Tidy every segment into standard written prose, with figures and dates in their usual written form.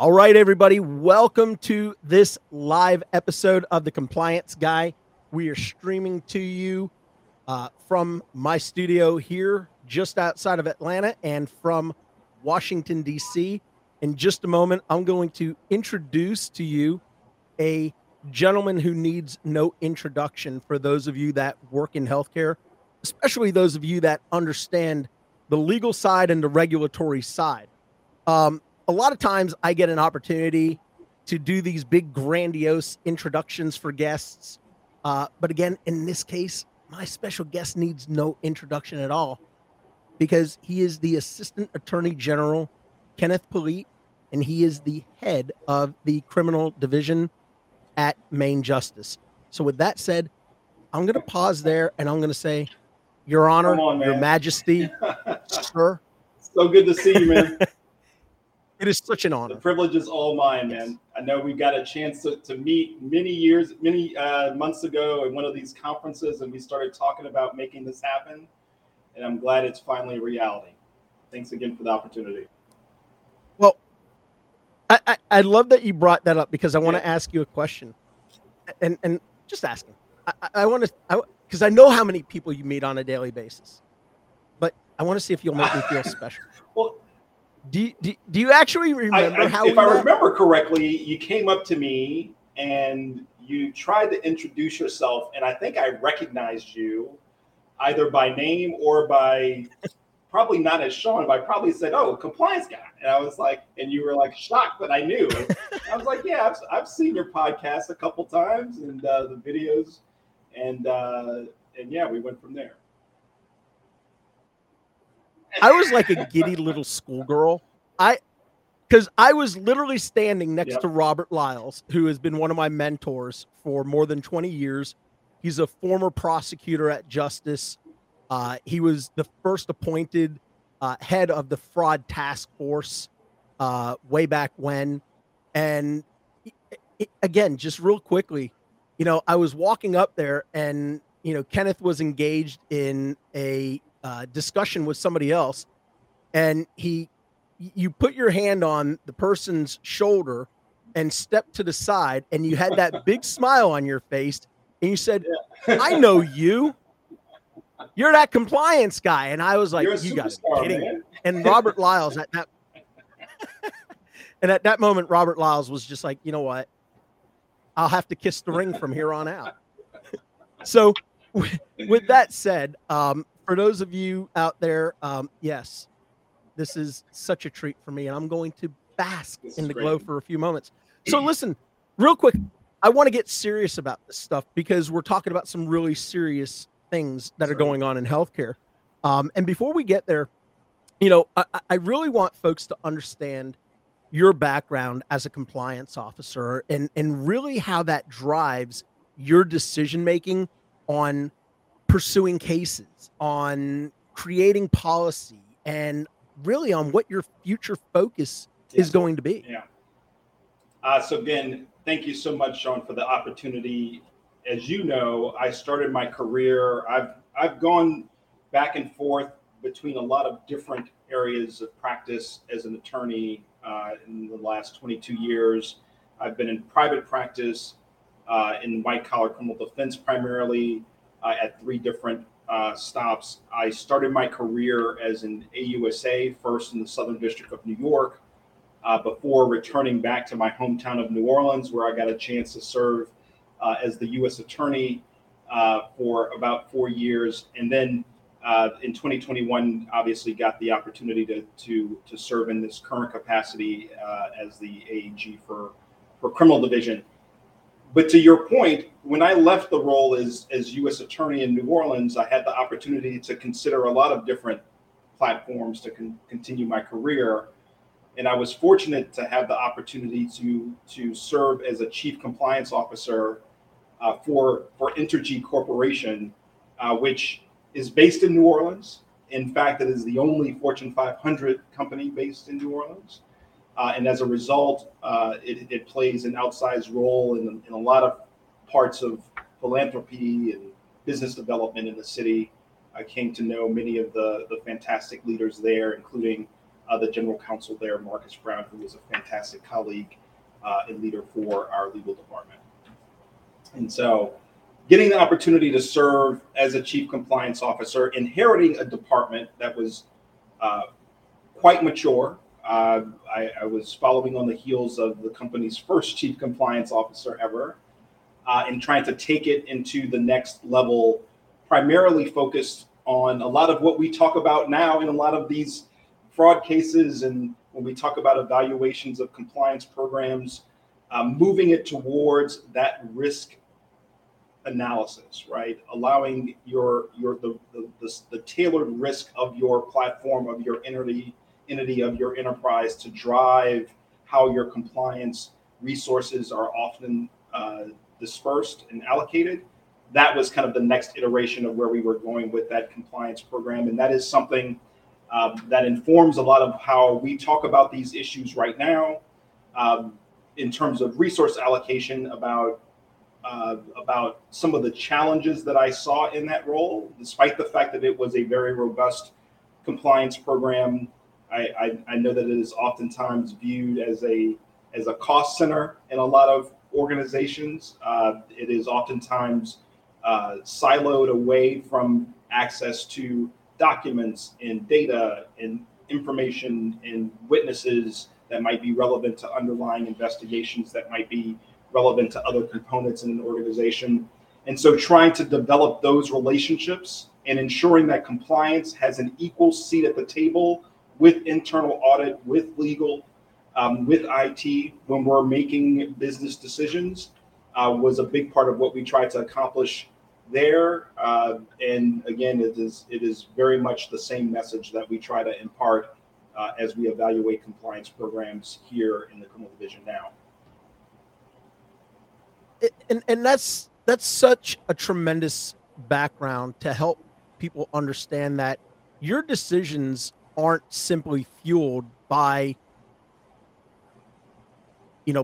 All right, everybody, welcome to this live episode of The Compliance Guy. We are streaming to you from my studio here just outside of Atlanta and from Washington, D.C. In just a moment, I'm going to introduce to you a gentleman who needs no introduction for those of you that work in healthcare, especially those of you that understand the legal side and the regulatory side. A lot of times I get an opportunity to do these big grandiose introductions for guests. But again, in this case, my special guest needs no introduction at all because he is the Assistant Attorney General, Kenneth Polite, and he is the head of the Criminal Division at Maine Justice. So with that said, I'm going to pause there and I'm going to say, Your Honor, Your Majesty, sir. So good to see you, man. It is such an honor. The privilege is all mine, yes. Man. I know we got a chance to meet many months ago at one of these conferences, and we started talking about making this happen, and I'm glad it's finally a reality. Thanks again for the opportunity. Well, I love that you brought that up because I want to ask you a question, and just asking. I want to, because I know how many people you meet on a daily basis, but I want to see if you'll make me feel special. Well. Do you actually remember how? If I remember correctly, you came up to me and you tried to introduce yourself, and I think I recognized you either by name or by probably not as Sean, but I probably said, "Oh, Compliance Guy," and I was like, and you were like shocked that I knew. I was like, "Yeah, I've seen your podcast a couple times and the videos, and yeah, we went from there." I was like a giddy little schoolgirl. Because I was literally standing next to Robert Lyles, who has been one of my mentors for more than 20 years. He's a former prosecutor at Justice. He was the first appointed head of the fraud task force way back when. And again, just real quickly, you know, I was walking up there and, you know, Kenneth was engaged in a discussion with somebody else, and you put your hand on the person's shoulder and stepped to the side, and you had that big smile on your face, and you said, "I know you. You're that Compliance Guy." And I was like, "You got to be kidding me." And Robert Lyles at that, and at that moment, Robert Lyles was just like, "You know what? I'll have to kiss the ring from here on out." So, with that said, for those of you out there, yes, this is such a treat for me, and I'm going to bask in the glow for a few moments. So listen, real quick, I want to get serious about this stuff because we're talking about some really serious things that are going on in healthcare. And before we get there, you know, I really want folks to understand your background as a compliance officer and really how that drives your decision-making on pursuing cases, on creating policy, and really on what your future focus is going to be. Yeah. So again, thank you so much, Sean, for the opportunity. As you know, I started my career. I've gone back and forth between a lot of different areas of practice as an attorney in the last 22 years. I've been in private practice in white-collar criminal defense primarily, at three different stops. I started my career as an AUSA, first in the Southern District of New York, before returning back to my hometown of New Orleans, where I got a chance to serve as the U.S. Attorney for about 4 years. And then in 2021, obviously got the opportunity to serve in this current capacity as the AG for Criminal Division. But to your point, when I left the role as U.S. Attorney in New Orleans, I had the opportunity to consider a lot of different platforms to continue my career. And I was fortunate to have the opportunity to serve as a chief compliance officer for Entergy Corporation, which is based in New Orleans. In fact, it is the only Fortune 500 company based in New Orleans. And as a result, it plays an outsized role in a lot of parts of philanthropy and business development in the city. I came to know many of the fantastic leaders there, including the general counsel there, Marcus Brown, who is a fantastic colleague and leader for our legal department. And so getting the opportunity to serve as a chief compliance officer, inheriting a department that was quite mature. I was following on the heels of the company's first chief compliance officer ever and trying to take it into the next level, primarily focused on a lot of what we talk about now in a lot of these fraud cases, and when we talk about evaluations of compliance programs, moving it towards that risk analysis, right? Allowing the tailored risk of your platform, of your entity of your enterprise to drive how your compliance resources are often dispersed and allocated. That was kind of the next iteration of where we were going with that compliance program, and that is something that informs a lot of how we talk about these issues right now in terms of resource allocation, about some of the challenges that I saw in that role. Despite the fact that it was a very robust compliance program, I know that it is oftentimes viewed as a cost center in a lot of organizations. It is oftentimes siloed away from access to documents and data and information and witnesses that might be relevant to underlying investigations that might be relevant to other components in an organization. And so trying to develop those relationships and ensuring that compliance has an equal seat at the table with internal audit, with legal, with IT, when we're making business decisions was a big part of what we tried to accomplish there. And again, it is very much the same message that we try to impart as we evaluate compliance programs here in the Criminal Division now. And that's such a tremendous background to help people understand that your decisions aren't simply fueled by,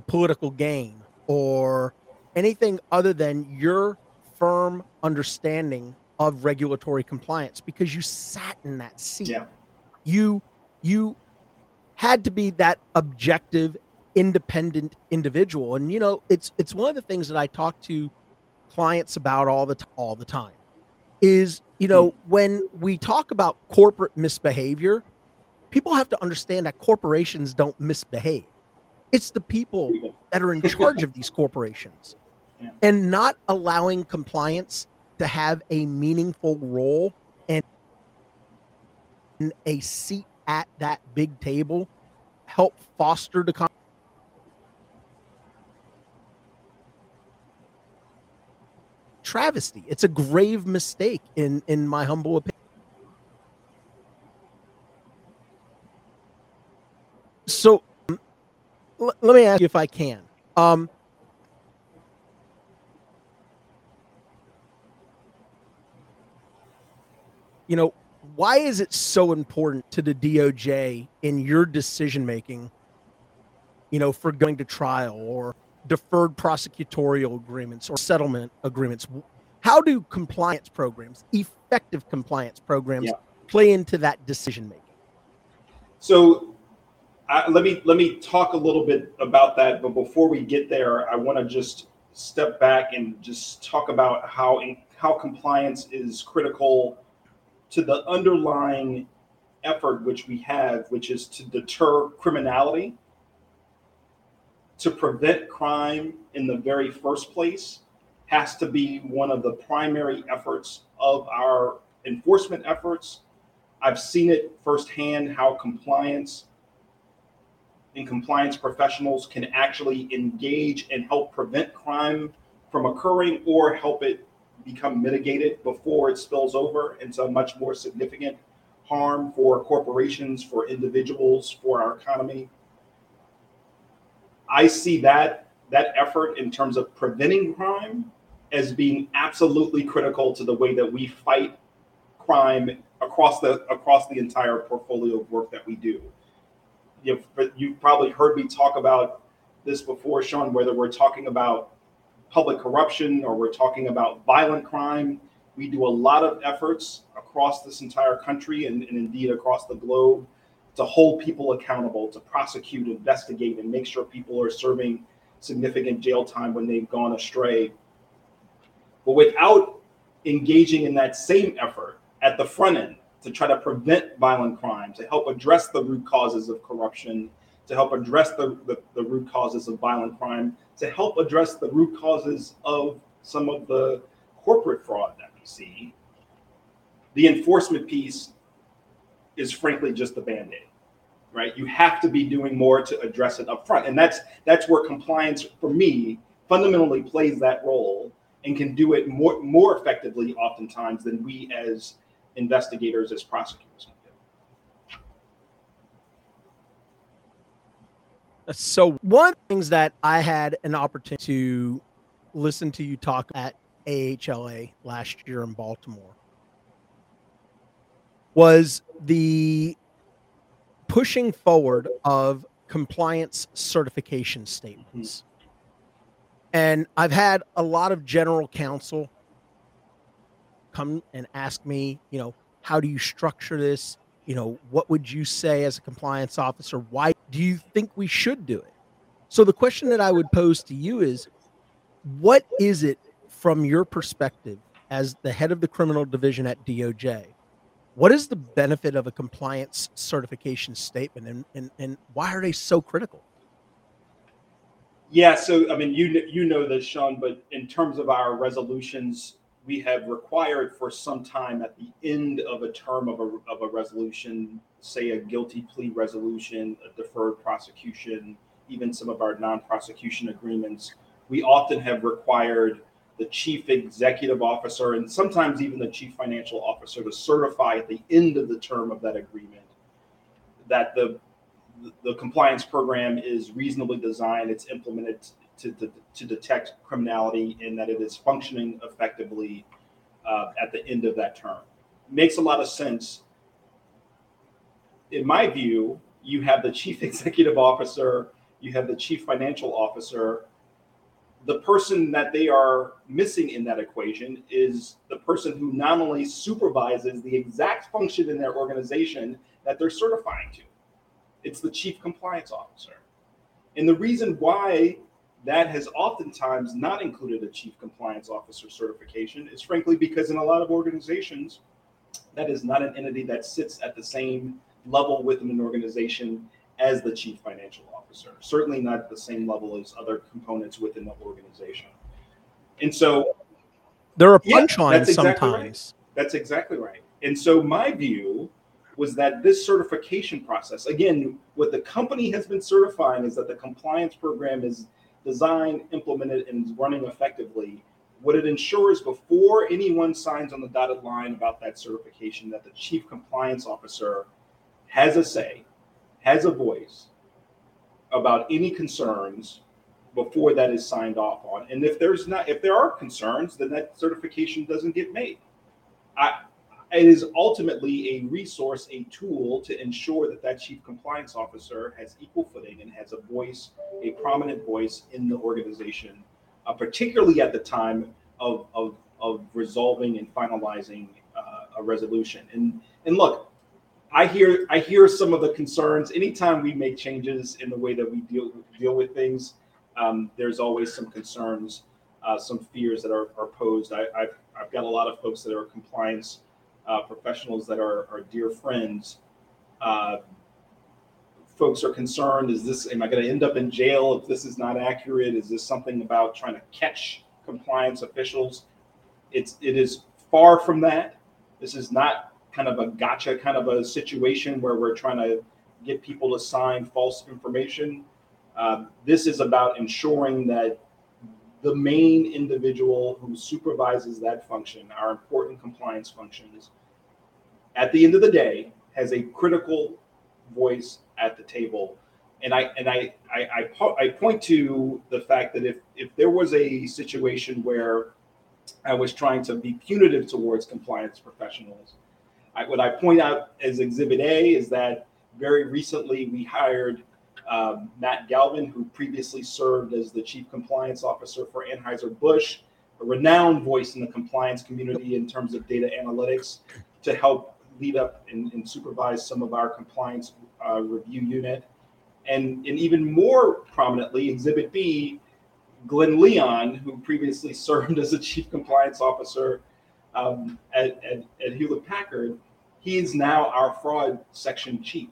political gain or anything other than your firm understanding of regulatory compliance, because you sat in that seat. Yeah. You had to be that objective, independent individual. And, it's one of the things that I talk to clients about all the time is, when we talk about corporate misbehavior, people have to understand that corporations don't misbehave. It's the people that are in charge of these corporations, and not allowing compliance to have a meaningful role and a seat at that big table help foster the travesty. It's a grave mistake in my humble opinion. So let me ask you if I can. Why is it so important to the DOJ in your decision making, for going to trial or deferred prosecutorial agreements or settlement agreements? How do compliance programs, effective compliance programs, play into that decision making? So let me talk a little bit about that. But before we get there, I want to just step back and just talk about how compliance is critical to the underlying effort which we have, which is to deter criminality, to prevent crime in the very first place, has to be one of the primary efforts of our enforcement efforts. I've seen it firsthand how compliance and compliance professionals can actually engage and help prevent crime from occurring or help it become mitigated before it spills over into much more significant harm for corporations, for individuals, for our economy. I see that effort in terms of preventing crime as being absolutely critical to the way that we fight crime across the entire portfolio of work that we do. You've probably heard me talk about this before, Sean, whether we're talking about public corruption or we're talking about violent crime. We do a lot of efforts across this entire country and indeed across the globe to hold people accountable, to prosecute, investigate, and make sure people are serving significant jail time when they've gone astray. But without engaging in that same effort at the front end to try to prevent violent crime, to help address the root causes of corruption, to help address the root causes of violent crime, to help address the root causes of some of the corporate fraud that we see, the enforcement piece is frankly just the Band-Aid, right? You have to be doing more to address it up front. And that's where compliance, for me, fundamentally plays that role and can do it more effectively oftentimes than we as investigators, as prosecutors. So one of the things that I had an opportunity to listen to you talk at AHLA last year in Baltimore was the pushing forward of compliance certification statements. Mm-hmm. And I've had a lot of general counsel come and ask me, how do you structure this? What would you say as a compliance officer? Why do you think we should do it? So the question that I would pose to you is, what is it from your perspective as the head of the criminal division at DOJ? What is the benefit of a compliance certification statement and why are they so critical? Yeah, so I mean, you know this, Sean, but in terms of our resolutions, we have required for some time at the end of a term of a resolution, say a guilty plea resolution, a deferred prosecution, even some of our non-prosecution agreements, we often have required the chief executive officer and sometimes even the chief financial officer to certify at the end of the term of that agreement that the compliance program is reasonably designed, it's implemented to detect criminality, and that it is functioning effectively at the end of that term. Makes a lot of sense. In my view, you have the chief executive officer, you have the chief financial officer. The person that they are missing in that equation is the person who not only supervises the exact function in their organization that they're certifying to. It's the chief compliance officer. And the reason why that has oftentimes not included a chief compliance officer certification is frankly because in a lot of organizations, that is not an entity that sits at the same level within an organization as the chief financial officer, certainly not at the same level as other components within the organization. And so there are punchlines sometimes. That's exactly right. And so my view was that this certification process, again, what the company has been certifying is that the compliance program is designed, implemented, and is running effectively. What it ensures before anyone signs on the dotted line about that certification, that the chief compliance officer has a say, has a voice about any concerns before that is signed off on. And if there are concerns, then that certification doesn't get made. It is ultimately a resource, a tool to ensure that chief compliance officer has equal footing and has a voice, a prominent voice in the organization, particularly at the time of resolving and finalizing a resolution. And look, I hear some of the concerns. Anytime we make changes in the way that we deal with things, there's always some concerns, some fears that are posed. I've got a lot of folks that are compliance professionals that are dear friends. Folks are concerned, am I going to end up in jail if this is not accurate? Is this something about trying to catch compliance officials? It is far from that. This is not kind of a gotcha kind of a situation where we're trying to get people to sign false information. This is about ensuring that the main individual who supervises that function, our important compliance functions, at the end of the day, has a critical voice at the table. And I point to the fact that if there was a situation where I was trying to be punitive towards compliance professionals, what I point out as Exhibit A is that very recently we hired Matt Galvin, who previously served as the chief compliance officer for Anheuser-Busch, a renowned voice in the compliance community in terms of data analytics, to help lead up and supervise some of our compliance review unit. And even more prominently, Exhibit B, Glenn Leon, who previously served as a chief compliance officer at Hewlett-Packard. He is now our fraud section chief.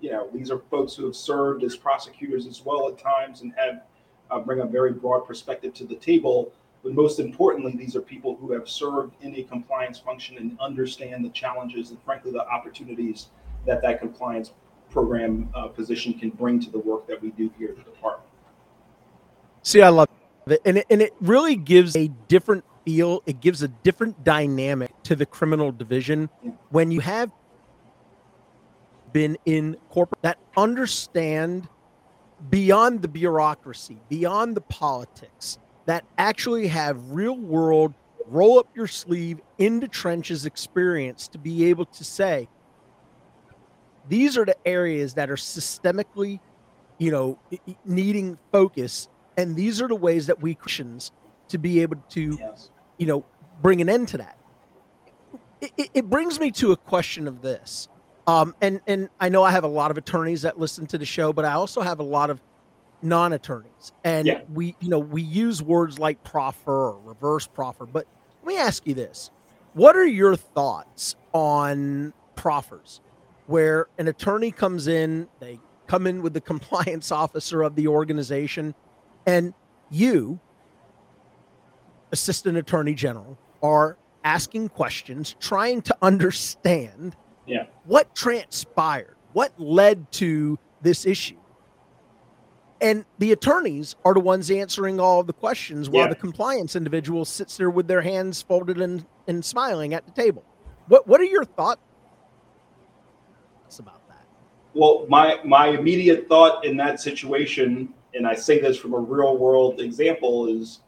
You know, these are folks who have served as prosecutors as well at times and have bring a very broad perspective to the table. But most importantly, these are people who have served in a compliance function and understand the challenges and, frankly, the opportunities that that compliance program position can bring to the work that we do here at the department. See, I love it. And it really gives a different feel. It gives a different dynamic to the criminal division when you have been in corporate that understand beyond the bureaucracy, beyond the politics, that actually have real world, roll up your sleeve, into trenches experience to be able to say, these are the areas that are systemically, you know, needing focus. And these are the ways that we Christians to be able to, you know, bring an end to that. It brings me to a question of this. And I know I have a lot of attorneys that listen to the show, but I also have a lot of non-attorneys. And we use words like proffer or reverse proffer. But let me ask you this. What are your thoughts on proffers, where an attorney comes in, they come in with the compliance officer of the organization, and you, Assistant Attorney General, are asking questions, trying to understand what transpired, what led to this issue? And the attorneys are the ones answering all the questions while the compliance individual sits there with their hands folded and smiling at the table. What are your thoughts about that? Well, my immediate thought in that situation, and I say this from a real world example, is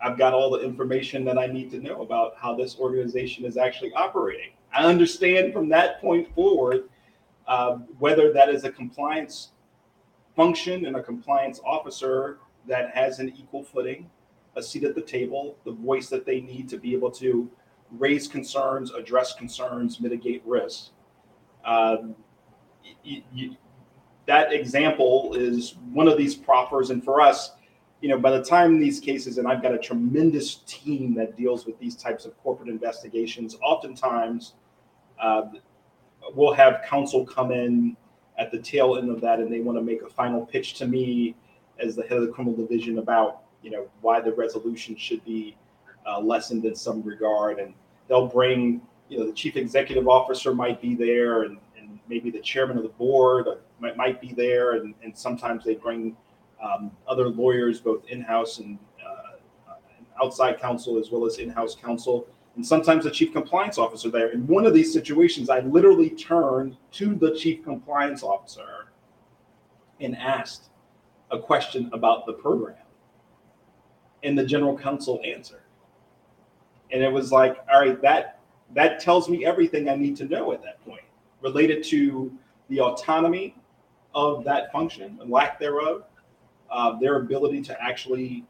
I've got all the information that I need to know about how this organization is actually operating. I understand from that point forward whether that is a compliance function and a compliance officer that has an equal footing, a seat at the table, the voice that they need to be able to raise concerns, address concerns, mitigate risks. That example is one of these proffers. And for us, you know, by the time these cases, and I've got a tremendous team that deals with these types of corporate investigations, oftentimes we'll have counsel come in at the tail end of that, and they want to make a final pitch to me as the head of the criminal division about, you know, why the resolution should be lessened in some regard. And they'll bring, you know, the chief executive officer might be there, and maybe the chairman of the board might be there. And sometimes they bring other lawyers, both in-house and outside counsel, as well as in-house counsel. And sometimes the chief compliance officer there. In one of these situations, I literally turned to the chief compliance officer and asked a question about the program. And the general counsel answered. And it was like, all right, that tells me everything I need to know at that point related to the autonomy of that function and lack thereof, their ability to actually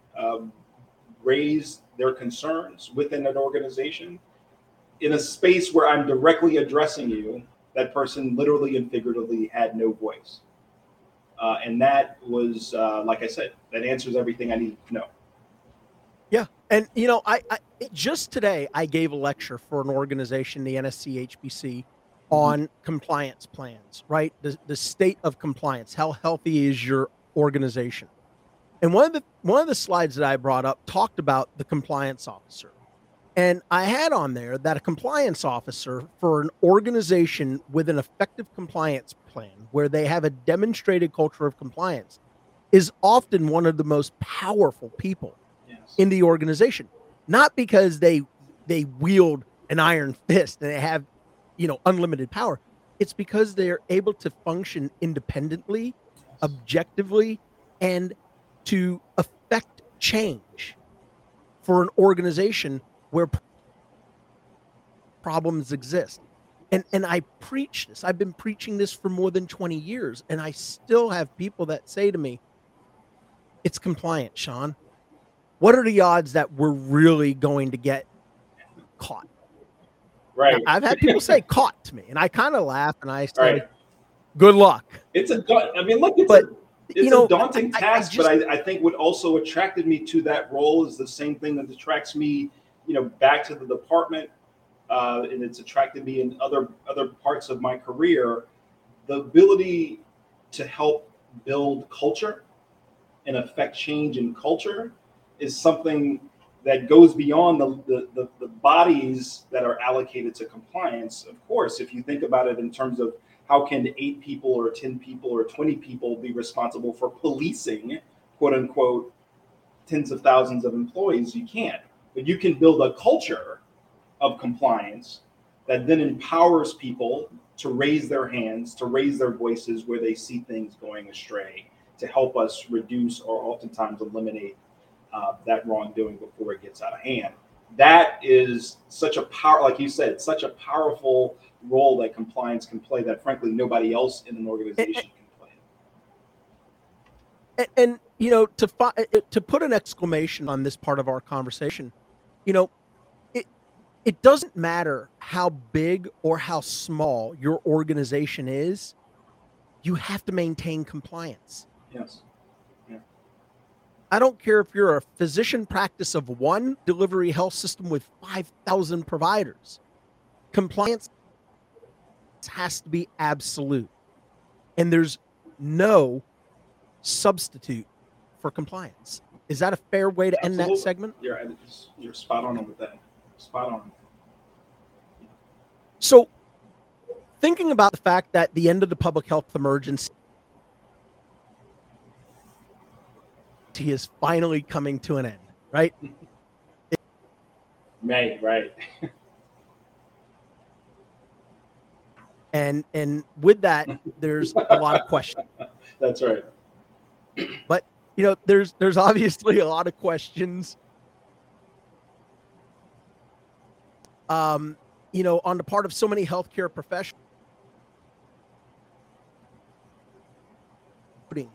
raise their concerns within an organization in a space where I'm directly addressing you. That person literally and figuratively had no voice. And that was, like I said, that answers everything I need to know. Yeah. And, you know, I just today I gave a lecture for an organization, the NSC HBC, on compliance plans, right? The state of compliance. How healthy is your organization? And one of the slides that I brought up talked about the compliance officer And I had on there that a compliance officer for an organization with an effective compliance plan where they have a demonstrated culture of compliance is often one of the most powerful people in the organization, not because they wield an iron fist and they have, you know, unlimited power. It's because they're able to function independently, objectively, and to affect change for an organization where problems exist. And I preach this. I've been preaching this for more than 20 years, and I still have people that say to me, it's compliant, Sean. What are the odds that we're really going to get caught? Right. Now, I've had people say caught to me, and I kind of laugh, and I say, good luck. It's a a daunting task, but I think what also attracted me to that role is the same thing that attracts me, you know, back to the department, and it's attracted me in other parts of my career, the ability to help build culture and affect change in culture is something that goes beyond the bodies that are allocated to compliance. Of course, if you think about it in terms of how can 8 people or 10 people or 20 people be responsible for policing, quote unquote, tens of thousands of employees, you can't. But you can build a culture of compliance that then empowers people to raise their hands, to raise their voices where they see things going astray, to help us reduce or oftentimes eliminate that wrongdoing before it gets out of hand. That is such a power, like you said, such a powerful role that compliance can play that, frankly, nobody else in an organization can play. And you know, to put an exclamation on this part of our conversation, you know, it doesn't matter how big or how small your organization is. You have to maintain compliance. Yes. Yeah. I don't care if you're a physician practice of one delivery health system with 5,000 providers. Compliance has to be absolute. And there's no substitute for compliance. Is that a fair way to end that segment? You're spot on with that. Spot on. So thinking about the fact that the end of the public health emergency is finally coming to an end, right? Right. And with that, there's a lot of questions. That's right. But, you know, there's obviously a lot of questions, you know, on the part of so many healthcare professionals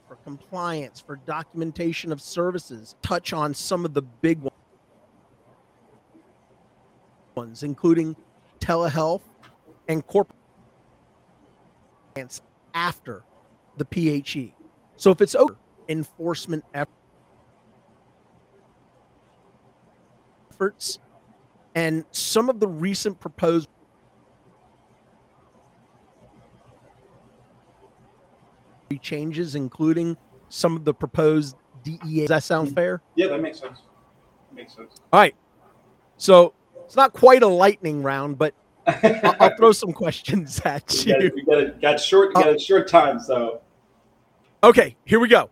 for compliance, for documentation of services. Touch on some of the big ones, including telehealth and corporate compliance after the PHE. So if it's over, enforcement efforts and some of the recent proposed changes, including some of the proposed DEA. Does that sound fair? Yeah, that makes sense. All right. So it's not quite a lightning round, but I'll throw some questions at you. We got a short time, so. Okay, here we go.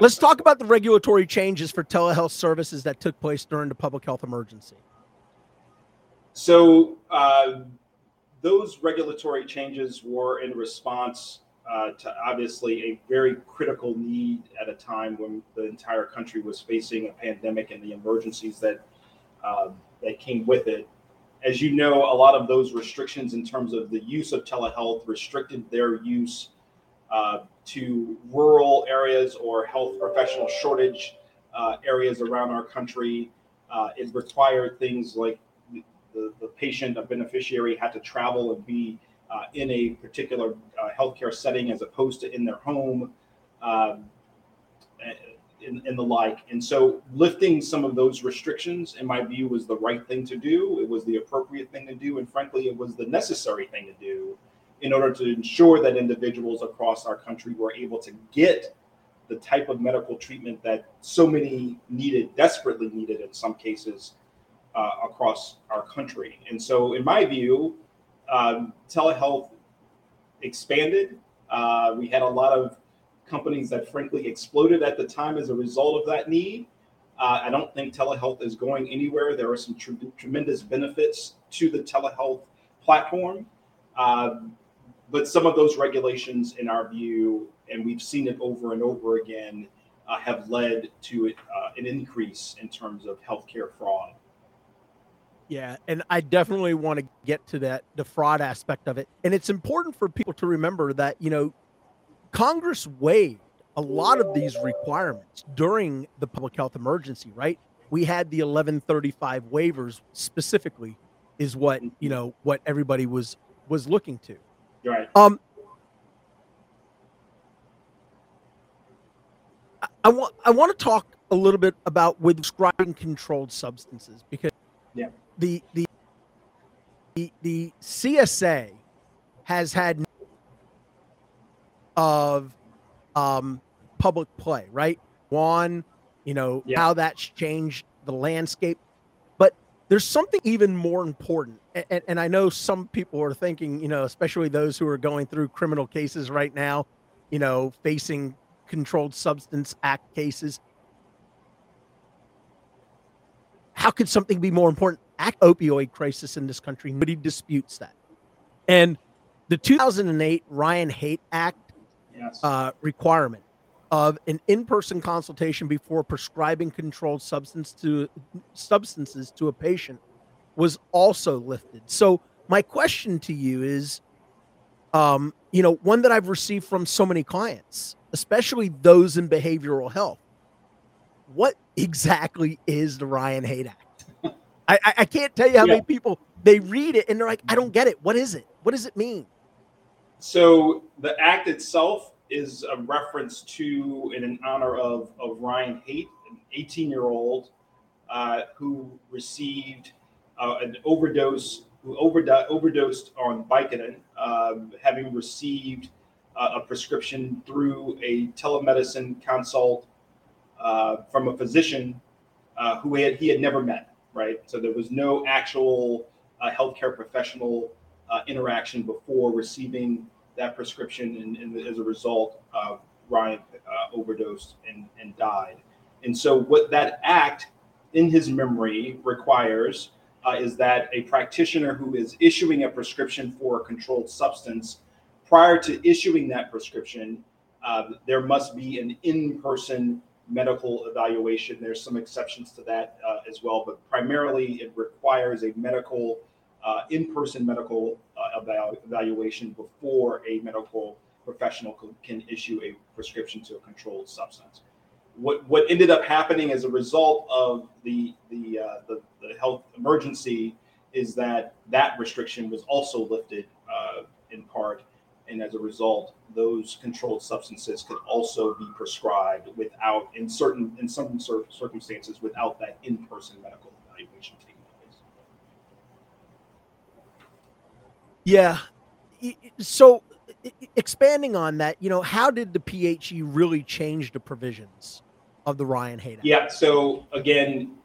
Let's talk about the regulatory changes for telehealth services that took place during the public health emergency. So those regulatory changes were in response to obviously a very critical need at a time when the entire country was facing a pandemic and the emergencies that came with it. As you know, a lot of those restrictions in terms of the use of telehealth restricted their use to rural areas or health professional shortage areas around our country. It required things like the patient, a beneficiary, had to travel and be in a particular healthcare setting as opposed to in their home and the like. And so lifting some of those restrictions, in my view, was the right thing to do. It was the appropriate thing to do. And frankly, it was the necessary thing to do in order to ensure that individuals across our country were able to get the type of medical treatment that so many needed, desperately needed in some cases, across our country. And so in my view, telehealth expanded. We had a lot of companies that frankly exploded at the time as a result of that need. I don't think telehealth is going anywhere. There are some tremendous benefits to the telehealth platform. But some of those regulations, in our view, and we've seen it over and over again, have led to an increase in terms of healthcare fraud. Yeah, and I definitely want to get to that, the fraud aspect of it. And it's important for people to remember that, you know, Congress waived a lot of these requirements during the public health emergency, right? We had the 1135 waivers specifically is what, you know, what everybody was looking to. Right. I want to talk a little bit about with prescribing controlled substances, because the CSA has had of public play, right? One, you know, how that's changed the landscape. But there's something even more important. And I know some people are thinking, you know, especially those who are going through criminal cases right now, you know, facing Controlled Substance Act cases. How could something be more important? Opioid crisis in this country, nobody disputes that. And the 2008 Ryan Haight Act requirement of an in-person consultation before prescribing controlled substances to a patient was also lifted. So my question to you is, you know, one that I've received from so many clients, especially those in behavioral health. What exactly is the Ryan Haight Act? I can't tell you how many people, they read it and they're like, I don't get it. What is it? What does it mean? So the act itself is a reference to and in honor of Ryan Haight, an 18-year-old who received an overdose, who overdosed on Vicodin, having received a prescription through a telemedicine consult from a physician who he had never met, right? So there was no actual healthcare professional interaction before receiving that prescription, and as a result, Ryan overdosed and died. And so what that act in his memory requires is that a practitioner who is issuing a prescription for a controlled substance, prior to issuing that prescription, there must be an in-person medical evaluation. There's some exceptions to that as well, but primarily it requires a medical, in-person medical evaluation before a medical professional can issue a prescription to a controlled substance. What ended up happening as a result of the health emergency is that restriction was also lifted in part. And as a result, those controlled substances could also be prescribed without, in some circumstances, without that in-person medical evaluation taking place. Yeah. So expanding on that, you know, how did the PHE really change the provisions of the Ryan Haight Act? Yeah. So again,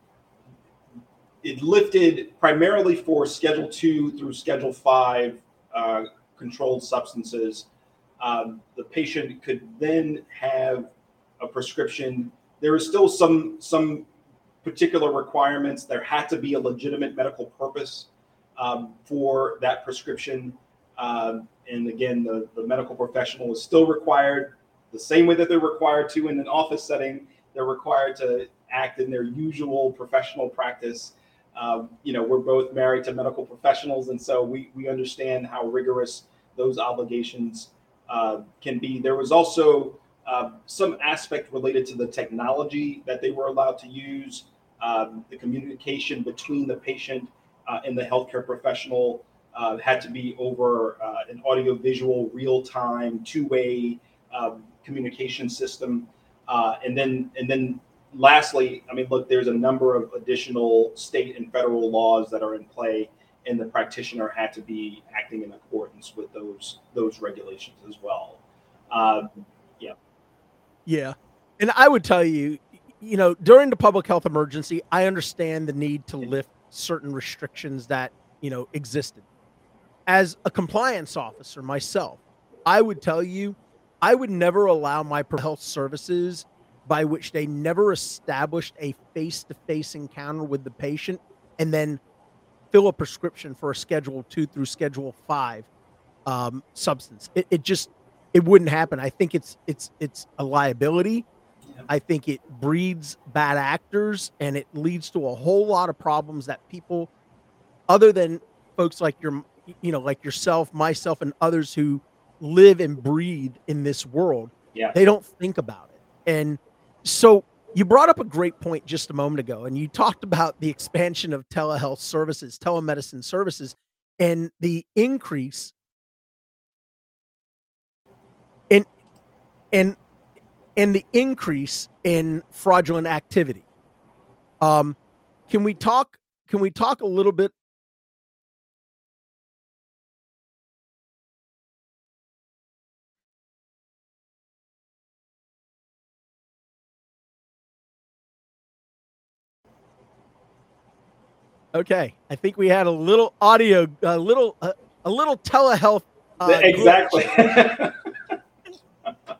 it lifted primarily for Schedule II through Schedule V controlled substances. The patient could then have a prescription. There is still some particular requirements. There had to be a legitimate medical purpose for that prescription. And again, the medical professional is still required, the same way that they're required to in an office setting, they're required to act in their usual professional practice. You know, we're both married to medical professionals, and so we understand how rigorous those obligations can be. There was also some aspect related to the technology that they were allowed to use, the communication between the patient and the healthcare professional had to be over an audiovisual, real-time, two-way communication system, and then. Lastly, I mean, look, there's a number of additional state and federal laws that are in play, and the practitioner had to be acting in accordance with those regulations as well. Yeah. And I would tell you, you know, during the public health emergency, I understand the need to lift certain restrictions that, you know, existed. As a compliance officer myself, I would tell you, I would never allow my health services by which they never established a face-to-face encounter with the patient and then fill a prescription for a Schedule II through Schedule V substance. It wouldn't happen. I think it's a liability. I think it breeds bad actors, and it leads to a whole lot of problems that people, other than folks like yourself, myself, and others who live and breathe in this world, they don't think about it. And so you brought up a great point just a moment ago, and you talked about the expansion of telehealth services, telemedicine services, and the increase in fraudulent activity. Can we talk a little bit . Okay, I think we had a little audio, a little telehealth. Exactly.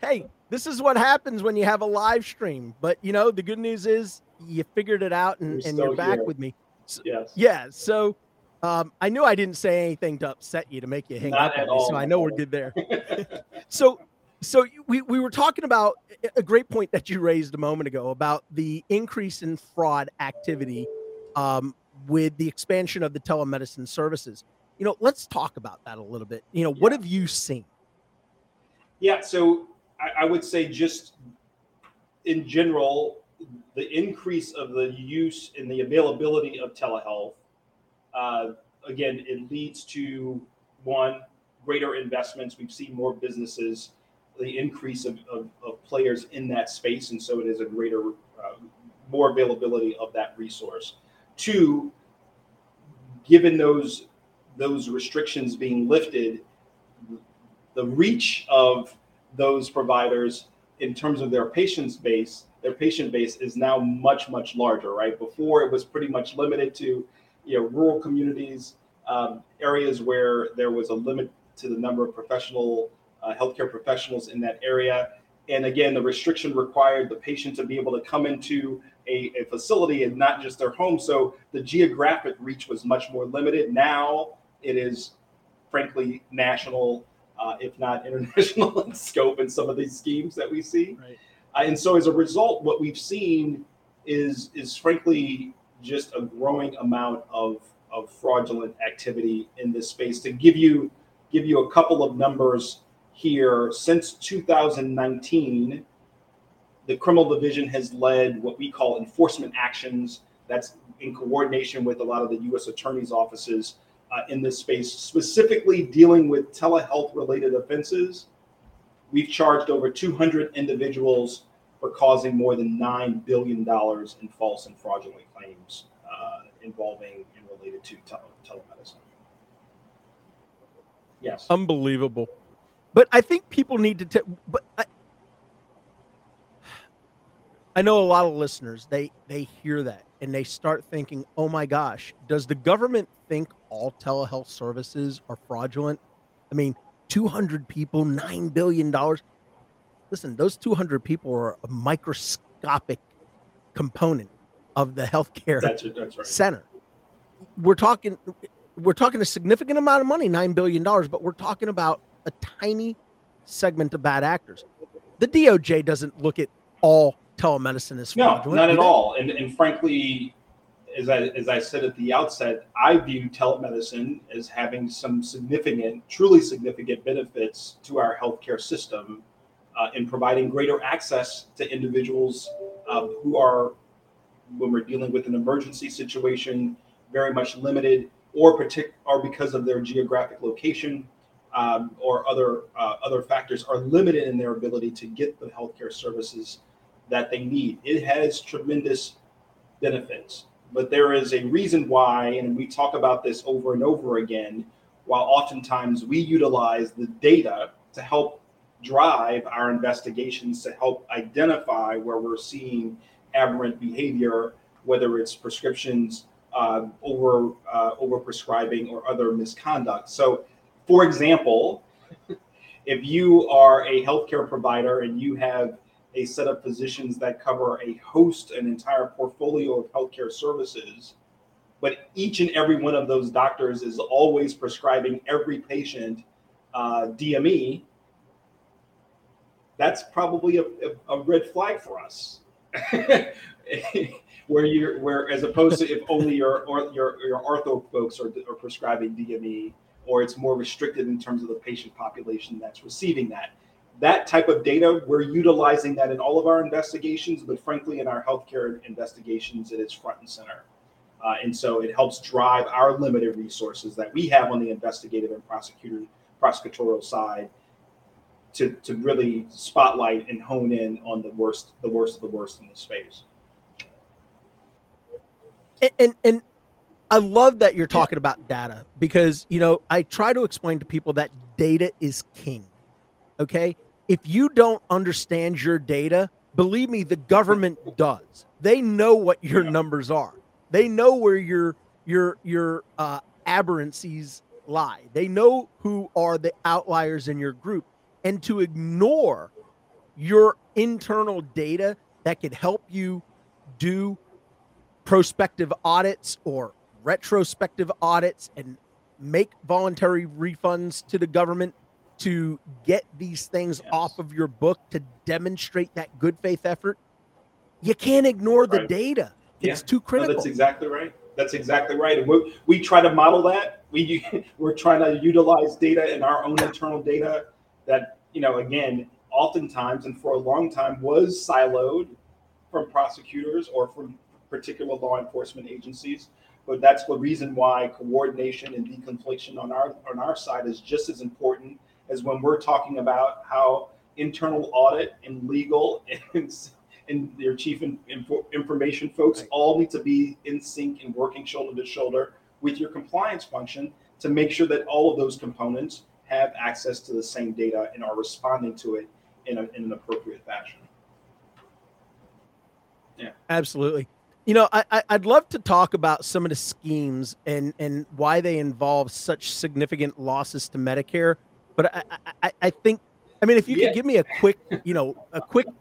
Hey, this is what happens when you have a live stream. But you know, the good news is you figured it out, and you're back here with me. So, yes. Yeah. So I knew I didn't say anything to upset you to make you hang up on me. So I know we're good there. So we were talking about a great point that you raised a moment ago about the increase in fraud activity. With the expansion of the telemedicine services. You know, let's talk about that a little bit. You know, what have you seen? Yeah, so I would say just in general, the increase of the use and the availability of telehealth, again, it leads to, one, greater investments. We've seen more businesses, the increase of players in that space, and so it is a greater, more availability of that resource. Two, given those restrictions being lifted, the reach of those providers in terms of their patient base is now much, much larger, right? Before it was pretty much limited to, rural communities, areas where there was a limit to the number of professional healthcare professionals in that area. And again, the restriction required the patient to be able to come into a facility and not just their home. So the geographic reach was much more limited. Now it is, frankly, national, if not international in scope in some of these schemes that we see. Right. And so as a result, what we've seen is frankly just a growing amount of fraudulent activity in this space. To give you a couple of numbers here, since 2019, the Criminal Division has led what we call enforcement actions. That's in coordination with a lot of the U.S. attorney's offices in this space, specifically dealing with telehealth-related offenses. We've charged over 200 individuals for causing more than $9 billion in false and fraudulent claims involving and related to telemedicine. Yes. Unbelievable. But I think people need to... I know a lot of listeners, they hear that and they start thinking, oh my gosh, does the government think all telehealth services are fraudulent? I mean, 200 people, $9 billion. Listen, those 200 people are a microscopic component of the healthcare center. We're talking a significant amount of money, $9 billion, but we're talking about a tiny segment of bad actors. The DOJ doesn't look at all telemedicine is fraudulent. No, not at all. And frankly, as I said at the outset, I view telemedicine as having some truly significant benefits to our healthcare system in providing greater access to individuals who are, when we're dealing with an emergency situation, very much limited or because of their geographic location or other factors are limited in their ability to get the healthcare services that they need. It has tremendous benefits, but there is a reason why, and we talk about this over and over again, while oftentimes we utilize the data to help drive our investigations, to help identify where we're seeing aberrant behavior, whether it's prescriptions over prescribing or other misconduct. So, for example, if you are a healthcare provider and you have a set of physicians that cover a host, an entire portfolio of healthcare services, but each and every one of those doctors is always prescribing every patient DME, that's probably a red flag for us. where as opposed to if only your ortho folks are prescribing DME, or it's more restricted in terms of the patient population that's receiving that. That type of data, we're utilizing that in all of our investigations, but frankly, in our healthcare investigations, it is front and center. And so it helps drive our limited resources that we have on the investigative and prosecutorial side to really spotlight and hone in on the worst in this space. And I love that you're talking about data, because, you know, I try to explain to people that data is king. Okay. If you don't understand your data, believe me, the government does. They know what your numbers are. They know where your aberrancies lie. They know who are the outliers in your group, and to ignore your internal data that could help you do prospective audits or retrospective audits and make voluntary refunds to the government to get these things off of your book to demonstrate that good faith effort. You can't ignore the data. It's too critical. No, that's exactly right. And we try to model that. We're trying to utilize data in our own internal data that, you know, again, oftentimes and for a long time was siloed from prosecutors or from particular law enforcement agencies. But that's the reason why coordination and deconfliction on our side is just as important as when we're talking about how internal audit and legal and their chief information folks all need to be in sync and working shoulder to shoulder with your compliance function to make sure that all of those components have access to the same data and are responding to it in an appropriate fashion. Yeah, absolutely. You know, I'd love to talk about some of the schemes and why they involve such significant losses to Medicare. But I think if you could give me a quick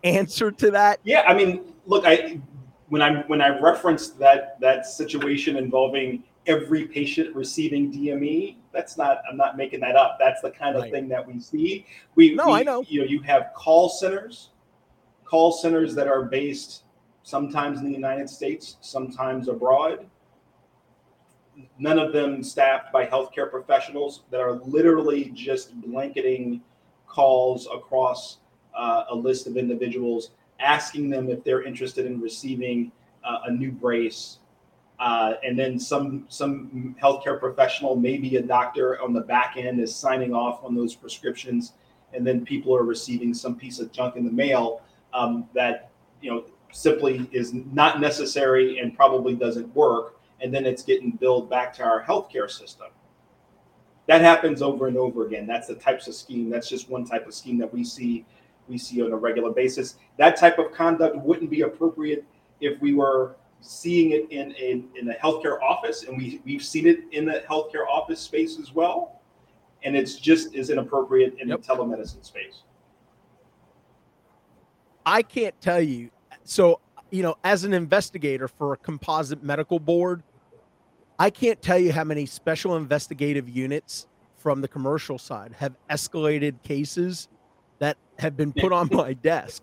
answer to that. Yeah, I mean, look, when I referenced that situation involving every patient receiving DME, I'm not making that up. That's the kind of thing that we see. I know. You know, you have call centers that are based sometimes in the United States, sometimes abroad. None of them staffed by healthcare professionals that are literally just blanketing calls across a list of individuals, asking them if they're interested in receiving a new brace. And then some healthcare professional, maybe a doctor on the back end, is signing off on those prescriptions. And then people are receiving some piece of junk in the mail that, you know, simply is not necessary and probably doesn't work, and then it's getting billed back to our healthcare system. That happens over and over again. That's the types of scheme. That's just one type of scheme that we see on a regular basis. That type of conduct wouldn't be appropriate if we were seeing it in a healthcare office, and we've seen it in the healthcare office space as well. And it's just is inappropriate in the telemedicine space. I can't tell you. So, you know, as an investigator for a composite medical board, I can't tell you how many special investigative units from the commercial side have escalated cases that have been put on my desk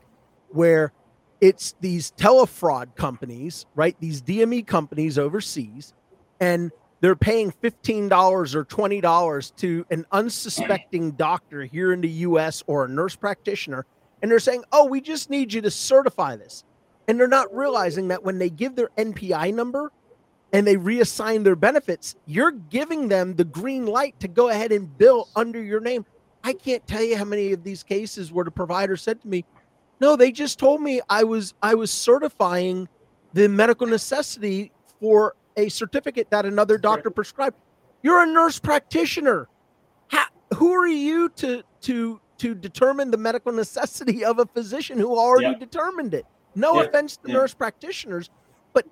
where it's these telefraud companies, right? These DME companies overseas, and they're paying $15 or $20 to an unsuspecting doctor here in the U.S. or a nurse practitioner. And they're saying, oh, we just need you to certify this. And they're not realizing that when they give their NPI number and they reassign their benefits, you're giving them the green light to go ahead and bill under your name. I can't tell you how many of these cases where the provider said to me, no, they just told me I was certifying the medical necessity for a certificate that another doctor prescribed. You're a nurse practitioner. Who are you to determine the medical necessity of a physician who already determined it? No offense to nurse practitioners, but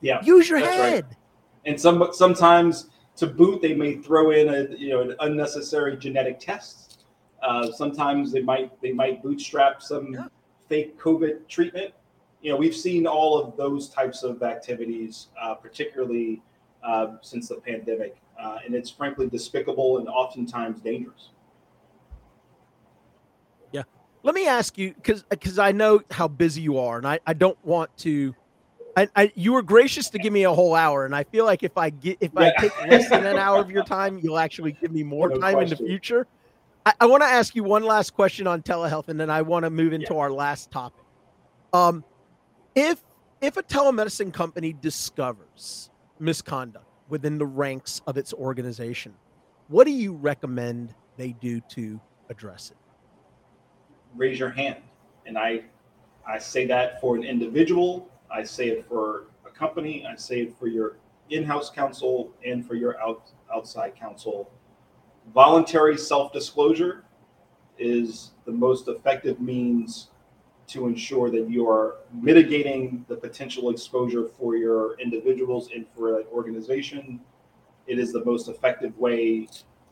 use your head. Right. And sometimes to boot, they may throw in an unnecessary genetic test. Sometimes they might bootstrap some fake COVID treatment. We've seen all of those types of activities, particularly since the pandemic, and it's frankly despicable and oftentimes dangerous. Yeah. Let me ask you, because I know how busy you are, and I don't want to. You were gracious to give me a whole hour, and I feel like if I take less than an hour of your time, you'll actually give me more time in the future. I want to ask you one last question on telehealth, and then I want to move into our last topic. If a telemedicine company discovers misconduct within the ranks of its organization, what do you recommend they do to address it? Raise your hand. And I say that for an individual, I say it for a company, I say it for your in-house counsel and for your outside counsel. Voluntary self-disclosure is the most effective means to ensure that you are mitigating the potential exposure for your individuals and for an organization. It is the most effective way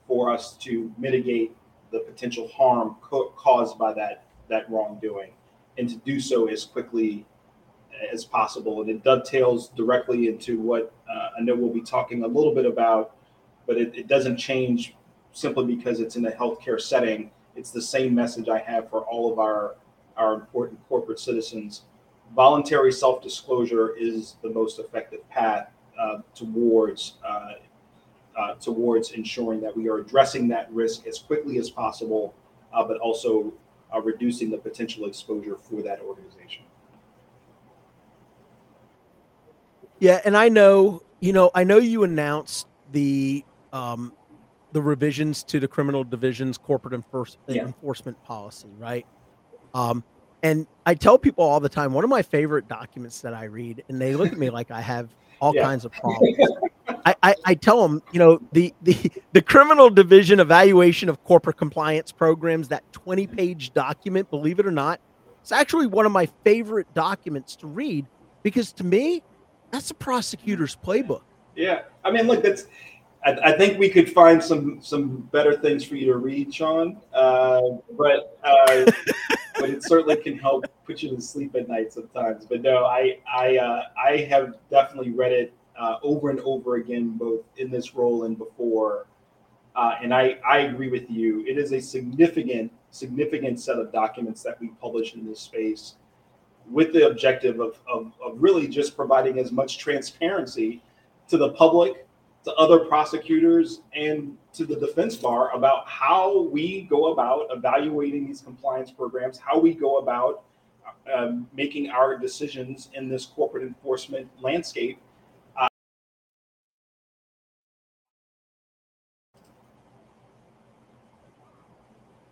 for us to mitigate the potential harm caused by that wrongdoing, and to do so as quickly as possible. And it dovetails directly into what I know we'll be talking a little bit about, but it doesn't change simply because it's in a healthcare setting. It's the same message I have for all of our important corporate citizens. Voluntary self-disclosure is the most effective path towards ensuring that we are addressing that risk as quickly as possible, but also reducing the potential exposure for that organization. Yeah, and I know you announced the revisions to the Criminal Division's Corporate Enforcement Policy, right? And I tell people all the time, one of my favorite documents that I read, and they look at me like I have all kinds of problems. I tell them, the Criminal Division Evaluation of Corporate Compliance Programs, that 20-page document, believe it or not, it's actually one of my favorite documents to read, because to me, that's a prosecutor's playbook. Yeah. I mean, look, I think we could find some better things for you to read, Sean, but it certainly can help put you to sleep at night sometimes. But no, I have definitely read it over and over again, both in this role and before, and I agree with you. It is a significant set of documents that we publish in this space, with the objective of really just providing as much transparency to the public, to other prosecutors, and to the defense bar about how we go about evaluating these compliance programs, how we go about making our decisions in this corporate enforcement landscape.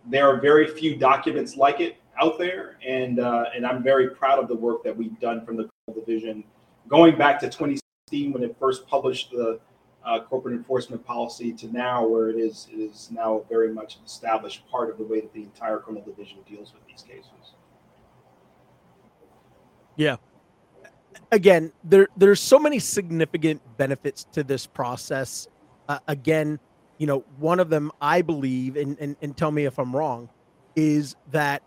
There are very few documents like it out there, and I'm very proud of the work that we've done from the division, going back to 2016 when it first published the corporate enforcement policy to now, where it is now very much an established part of the way that the entire criminal division deals with these cases. Yeah. Again, there's so many significant benefits to this process. One of them, I believe, and tell me if I'm wrong, is that,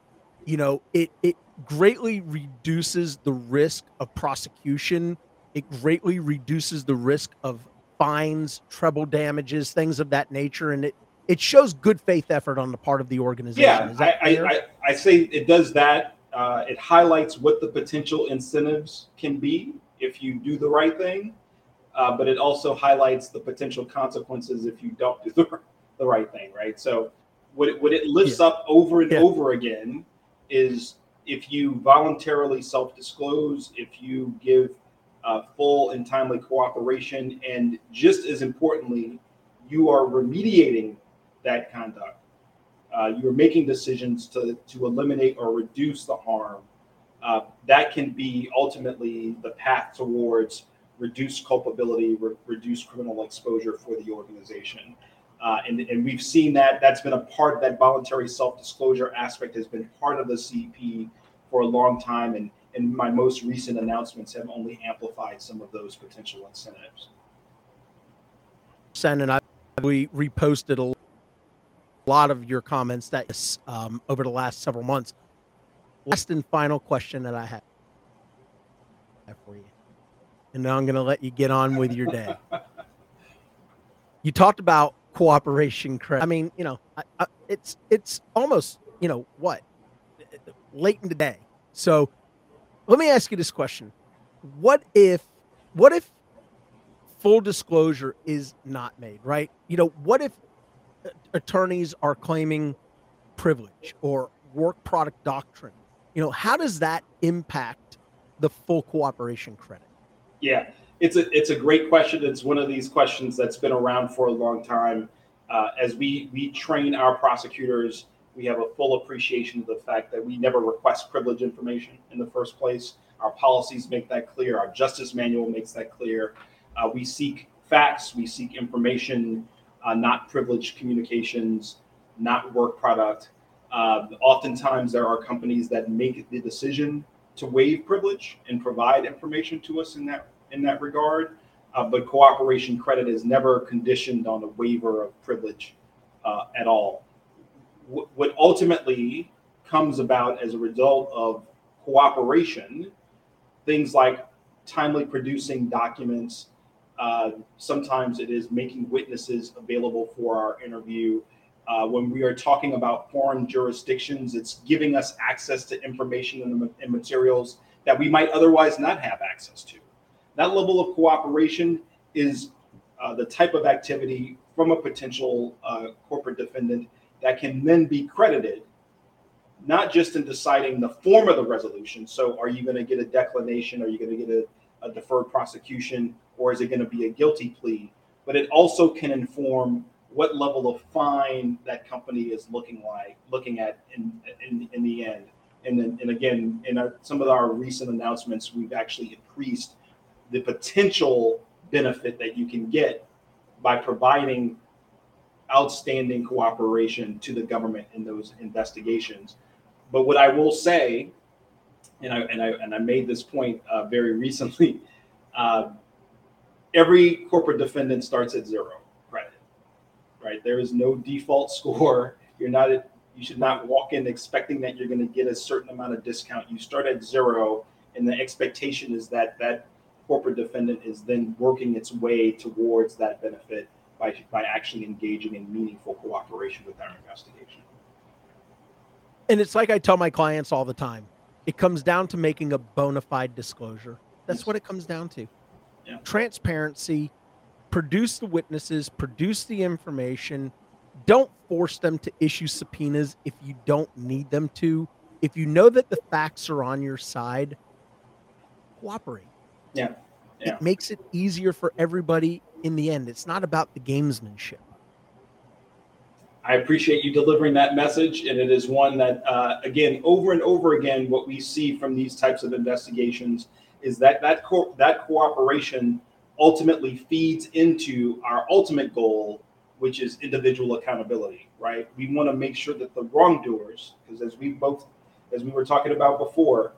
it greatly reduces the risk of prosecution. It greatly reduces the risk of fines, treble damages, things of that nature, and it shows good faith effort on the part of the organization. Yeah, I say it does that. It highlights what the potential incentives can be if you do the right thing, but it also highlights the potential consequences if you don't do the right thing, right? So what it lifts up over and over again is if you voluntarily self-disclose, if you give full and timely cooperation, and just as importantly, you are remediating that conduct. You're making decisions to eliminate or reduce the harm. That can be ultimately the path towards reduced culpability, reduced criminal exposure for the organization. And we've seen that. That's been a part of that voluntary self-disclosure aspect, has been part of the CEP for a long time, and my most recent announcements have only amplified some of those potential incentives. sent, and we reposted a lot of your comments that over the last several months. Last and final question that I have for you, and now I'm going to let you get on with your day. You talked about cooperation credit. I mean, you know, it's almost, you know, what? Late in the day. So let me ask you this question. What if full disclosure is not made, right? You know, what if attorneys are claiming privilege or work product doctrine? You know, how does that impact the full cooperation credit? Yeah, it's a great question. It's one of these questions that's been around for a long time. As we train our prosecutors, we have a full appreciation of the fact that we never request privileged information in the first place. Our policies make that clear. Our justice manual makes that clear. We seek facts. We seek information, not privileged communications, not work product. Oftentimes, there are companies that make the decision to waive privilege and provide information to us in that regard. But cooperation credit is never conditioned on a waiver of privilege at all. What ultimately comes about as a result of cooperation, things like timely producing documents, sometimes it is making witnesses available for our interview. When we are talking about foreign jurisdictions, it's giving us access to information and materials that we might otherwise not have access to. That level of cooperation is the type of activity from a potential corporate defendant that can then be credited, not just in deciding the form of the resolution. So are you going to get a declination? Are you going to get a deferred prosecution? Or is it going to be a guilty plea? But it also can inform what level of fine that company is looking at in the end. And then, and again, in some of our recent announcements, we've actually increased the potential benefit that you can get by providing outstanding cooperation to the government in those investigations. But what I will say, and I made this point very recently, every corporate defendant starts at zero credit, right? There is no default score. You should not walk in expecting that you're going to get a certain amount of discount. You start at zero, and the expectation is that corporate defendant is then working its way towards that benefit by actually engaging in meaningful cooperation with our investigation. And it's like I tell my clients all the time, it comes down to making a bona fide disclosure. That's what it comes down to. Yeah. Transparency, produce the witnesses, produce the information. Don't force them to issue subpoenas if you don't need them to. If you know that the facts are on your side, cooperate. Yeah. Yeah. It makes it easier for everybody in the end. It's not about the gamesmanship. I appreciate you delivering that message. And it is one that, again, over and over again, what we see from these types of investigations is that cooperation ultimately feeds into our ultimate goal, which is individual accountability, right? We want to make sure that the wrongdoers, because as we were talking about before,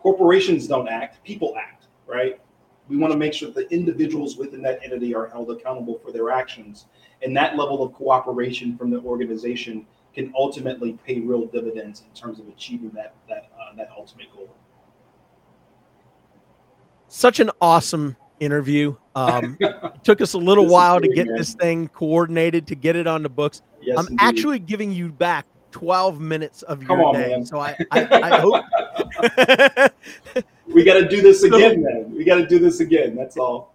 corporations don't act, people act, right? We want to make sure the individuals within that entity are held accountable for their actions. And that level of cooperation from the organization can ultimately pay real dividends in terms of achieving that ultimate goal. Such an awesome interview. It took us a little while to get this thing coordinated, to get it on the books. Yes, I'm actually giving you back 12 minutes of your day. Man. So I hope... We got to do this again, man. We got to do this again. That's all.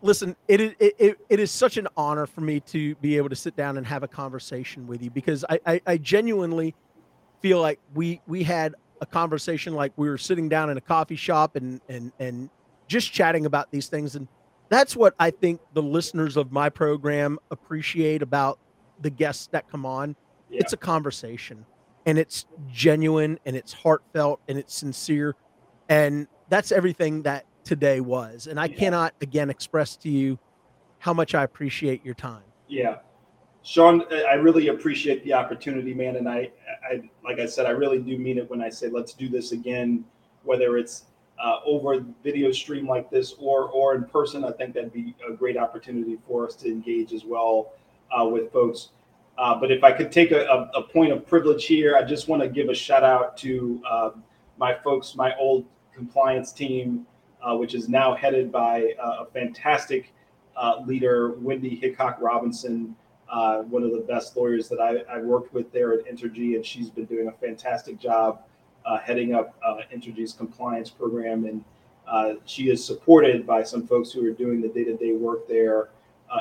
Listen, it is such an honor for me to be able to sit down and have a conversation with you, because I genuinely feel like we had a conversation like we were sitting down in a coffee shop and just chatting about these things. And that's what I think the listeners of my program appreciate about the guests that come on. Yeah. It's a conversation, and it's genuine, and it's heartfelt, and it's sincere. And that's everything that today was. And I cannot, again, express to you how much I appreciate your time. Yeah. Sean, I really appreciate the opportunity, man. And I, like I said, I really do mean it when I say let's do this again, whether it's over a video stream like this or in person, I think that'd be a great opportunity for us to engage as well with folks. But if I could take a point of privilege here, I just want to give a shout out to my folks, my old compliance team, which is now headed by a fantastic leader, Wendy Hickok Robinson, one of the best lawyers that I worked with there at Entergy, and she's been doing a fantastic job heading up Entergy's compliance program. And she is supported by some folks who are doing the day-to-day work there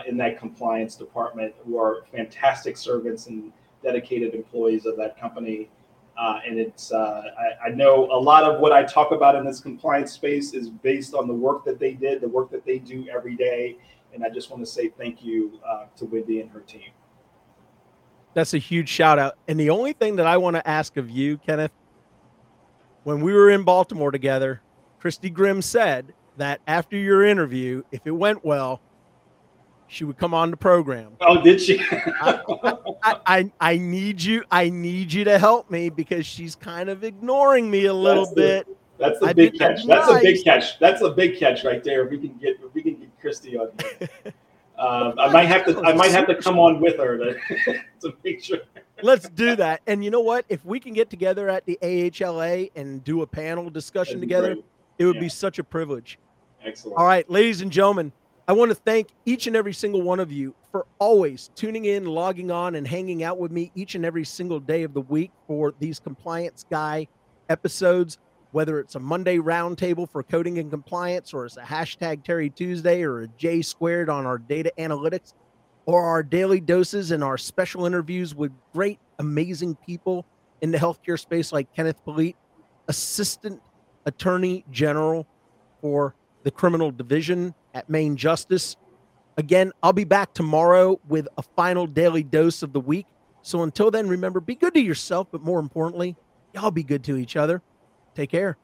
in that compliance department, who are fantastic servants and dedicated employees of that company. And it's I know a lot of what I talk about in this compliance space is based on the work that they did, the work that they do every day. And I just want to say thank you to Wendy and her team. That's a huge shout out. And the only thing that I want to ask of you, Kenneth, when we were in Baltimore together, Christy Grimm said that after your interview, if it went well, she would come on the program. Oh, did she? I need you to help me, because she's kind of ignoring me a little bit. That's a big catch. That's a big catch right there. If we can get Christy on here. I might have to come on with her to make sure. Let's do that. And you know what? If we can get together at the AHLA and do a panel discussion together, great. It would be such a privilege. Excellent. All right, ladies and gentlemen, I want to thank each and every single one of you for always tuning in, logging on, and hanging out with me each and every single day of the week for these Compliance Guy episodes, whether it's a Monday roundtable for coding and compliance, or it's a #Terry Tuesday or a J-squared on our data analytics, or our daily doses and our special interviews with great, amazing people in the healthcare space like Kenneth Polite, Assistant Attorney General for the Criminal Division at Maine Justice. Again, I'll be back tomorrow with a final daily dose of the week. So until then, remember, be good to yourself, but more importantly, y'all be good to each other. Take care.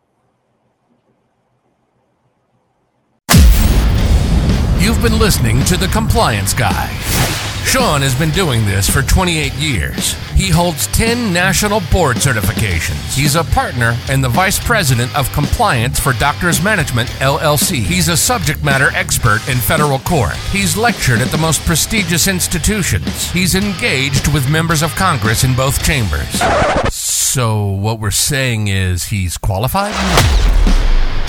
You've been listening to The Compliance Guy. Sean has been doing this for 28 years. He holds 10 national board certifications. He's a partner and the vice president of compliance for Doctors Management, LLC. He's a subject matter expert in federal court. He's lectured at the most prestigious institutions. He's engaged with members of Congress in both chambers. So what we're saying is he's qualified?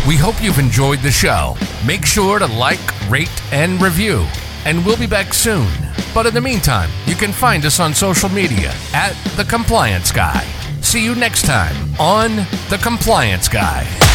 We hope you've enjoyed the show. Make sure to like, rate, and review. And we'll be back soon. But in the meantime, you can find us on social media at The Compliance Guy. See you next time on The Compliance Guy.